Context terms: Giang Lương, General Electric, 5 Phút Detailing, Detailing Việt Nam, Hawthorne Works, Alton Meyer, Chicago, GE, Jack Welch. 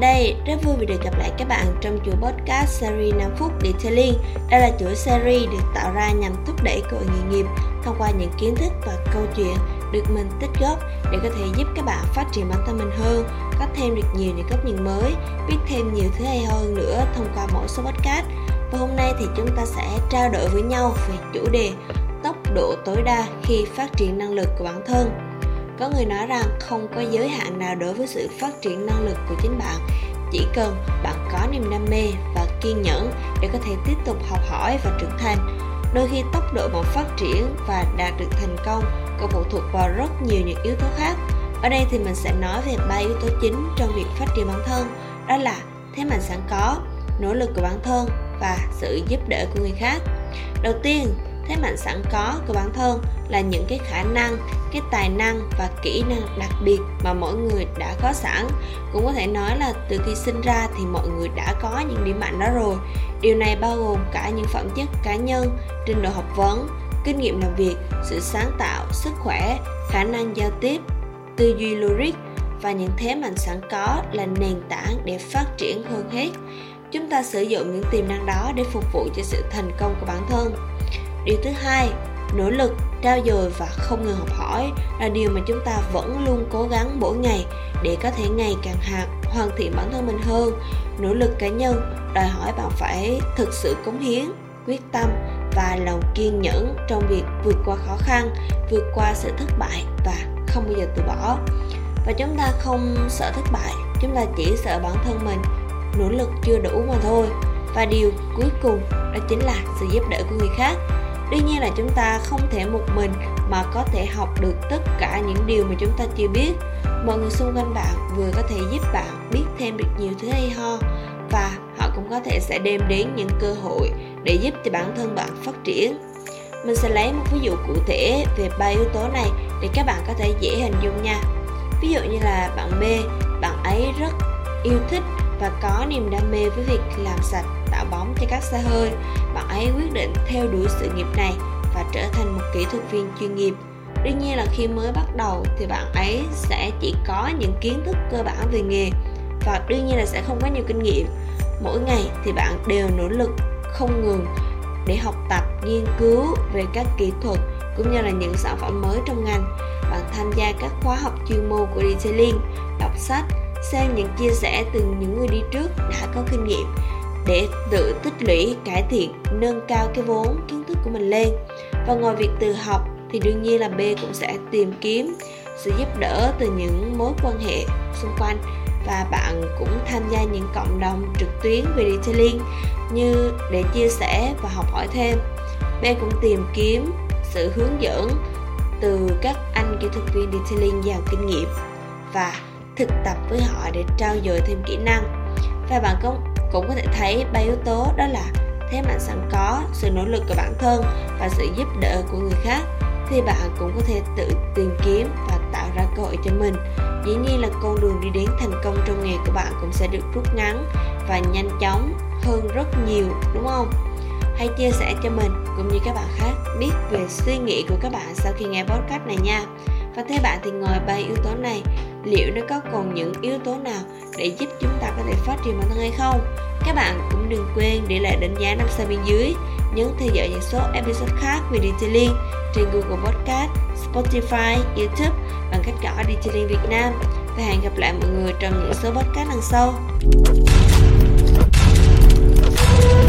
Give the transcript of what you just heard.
Nga đây. Rất vui vì được gặp lại các bạn trong chuỗi podcast series 5 phút Detailing. Đây là chuỗi series được tạo ra nhằm thúc đẩy cơ hội nghề nghiệp thông qua những kiến thức và câu chuyện được mình tích góp để có thể giúp các bạn phát triển bản thân mình hơn, có thêm được nhiều những góc nhìn mới, biết thêm nhiều thứ hay hơn nữa thông qua mỗi số podcast. Và hôm nay thì chúng ta sẽ trao đổi với nhau về chủ đề tốc độ tối đa khi phát triển năng lực của bản thân. Có người nói rằng không có giới hạn nào đối với sự phát triển năng lực của chính bạn. Chỉ cần bạn có niềm đam mê và kiên nhẫn để có thể tiếp tục học hỏi và trưởng thành. Đôi khi tốc độ bạn phát triển và đạt được thành công còn phụ thuộc vào rất nhiều những yếu tố khác. Ở đây thì mình sẽ nói về 3 yếu tố chính trong việc phát triển bản thân. Đó là thế mạnh sẵn có, nỗ lực của bản thân và sự giúp đỡ của người khác. Đầu tiên, thế mạnh sẵn có của bản thân là những cái khả năng, cái tài năng và kỹ năng đặc biệt mà mỗi người đã có sẵn. Cũng có thể nói là từ khi sinh ra thì mọi người đã có những điểm mạnh đó rồi. Điều này bao gồm cả những phẩm chất cá nhân, trình độ học vấn, kinh nghiệm làm việc, sự sáng tạo, sức khỏe, khả năng giao tiếp, tư duy logic. Và những thế mạnh sẵn có là nền tảng để phát triển hơn hết. Chúng ta sử dụng những tiềm năng đó để phục vụ cho sự thành công của bản thân. Điều thứ hai, nỗ lực, trau dồi và không ngừng học hỏi là điều mà chúng ta vẫn luôn cố gắng mỗi ngày để có thể ngày càng hoàn thiện bản thân mình hơn. Nỗ lực cá nhân đòi hỏi bạn phải thực sự cống hiến, quyết tâm và lòng kiên nhẫn trong việc vượt qua khó khăn, vượt qua sự thất bại và không bao giờ từ bỏ. Và chúng ta không sợ thất bại, chúng ta chỉ sợ bản thân mình nỗ lực chưa đủ mà thôi. Và điều cuối cùng đó chính là sự giúp đỡ của người khác. Đương nhiên là chúng ta không thể một mình mà có thể học được tất cả những điều mà chúng ta chưa biết. Mọi người xung quanh bạn vừa có thể giúp bạn biết thêm được nhiều thứ hay ho, và họ cũng có thể sẽ đem đến những cơ hội để giúp cho bản thân bạn phát triển. Mình sẽ lấy một ví dụ cụ thể về 3 yếu tố này để các bạn có thể dễ hình dung nha. Ví dụ như là bạn B, bạn ấy rất yêu thích và có niềm đam mê với việc làm sạch, tạo bóng cho các xe hơi. Bạn ấy quyết định theo đuổi sự nghiệp này và trở thành một kỹ thuật viên chuyên nghiệp. Đương nhiên là khi mới bắt đầu thì bạn ấy sẽ chỉ có những kiến thức cơ bản về nghề và đương nhiên là sẽ không có nhiều kinh nghiệm. Mỗi ngày thì bạn đều nỗ lực không ngừng để học tập, nghiên cứu về các kỹ thuật cũng như là những sản phẩm mới trong ngành. Bạn tham gia các khóa học chuyên môn của Detailing, đọc sách, xem những chia sẻ từ những người đi trước đã có kinh nghiệm để tự tích lũy, cải thiện, nâng cao cái vốn kiến thức của mình lên. Và ngoài việc tự học thì đương nhiên là B cũng sẽ tìm kiếm sự giúp đỡ từ những mối quan hệ xung quanh, và bạn cũng tham gia những cộng đồng trực tuyến về Detailing như để chia sẻ và học hỏi thêm. B cũng tìm kiếm sự hướng dẫn từ các anh kỹ thuật viên Detailing giàu kinh nghiệm và thực tập với họ để trau dồi thêm kỹ năng. Và bạn cũng có thể thấy 3 yếu tố đó là thế mạnh sẵn có, sự nỗ lực của bản thân và sự giúp đỡ của người khác, thì bạn cũng có thể tự tìm kiếm và tạo ra cơ hội cho mình. Dĩ nhiên là con đường đi đến thành công trong nghề của bạn cũng sẽ được rút ngắn và nhanh chóng hơn rất nhiều, đúng không? Hãy chia sẻ cho mình cũng như các bạn khác biết về suy nghĩ của các bạn sau khi nghe podcast này nha. Và theo bạn thì ngoài 3 yếu tố này, liệu nó có còn những yếu tố nào để giúp chúng ta có thể phát triển bản thân hay không? Các bạn cũng đừng quên để lại đánh giá 5 sao bên dưới, nhấn theo dõi những số episode khác về Detailing trên Google Podcast, Spotify, YouTube bằng cách gõ Detailing Việt Nam. Và hẹn gặp lại mọi người trong những số podcast lần sau.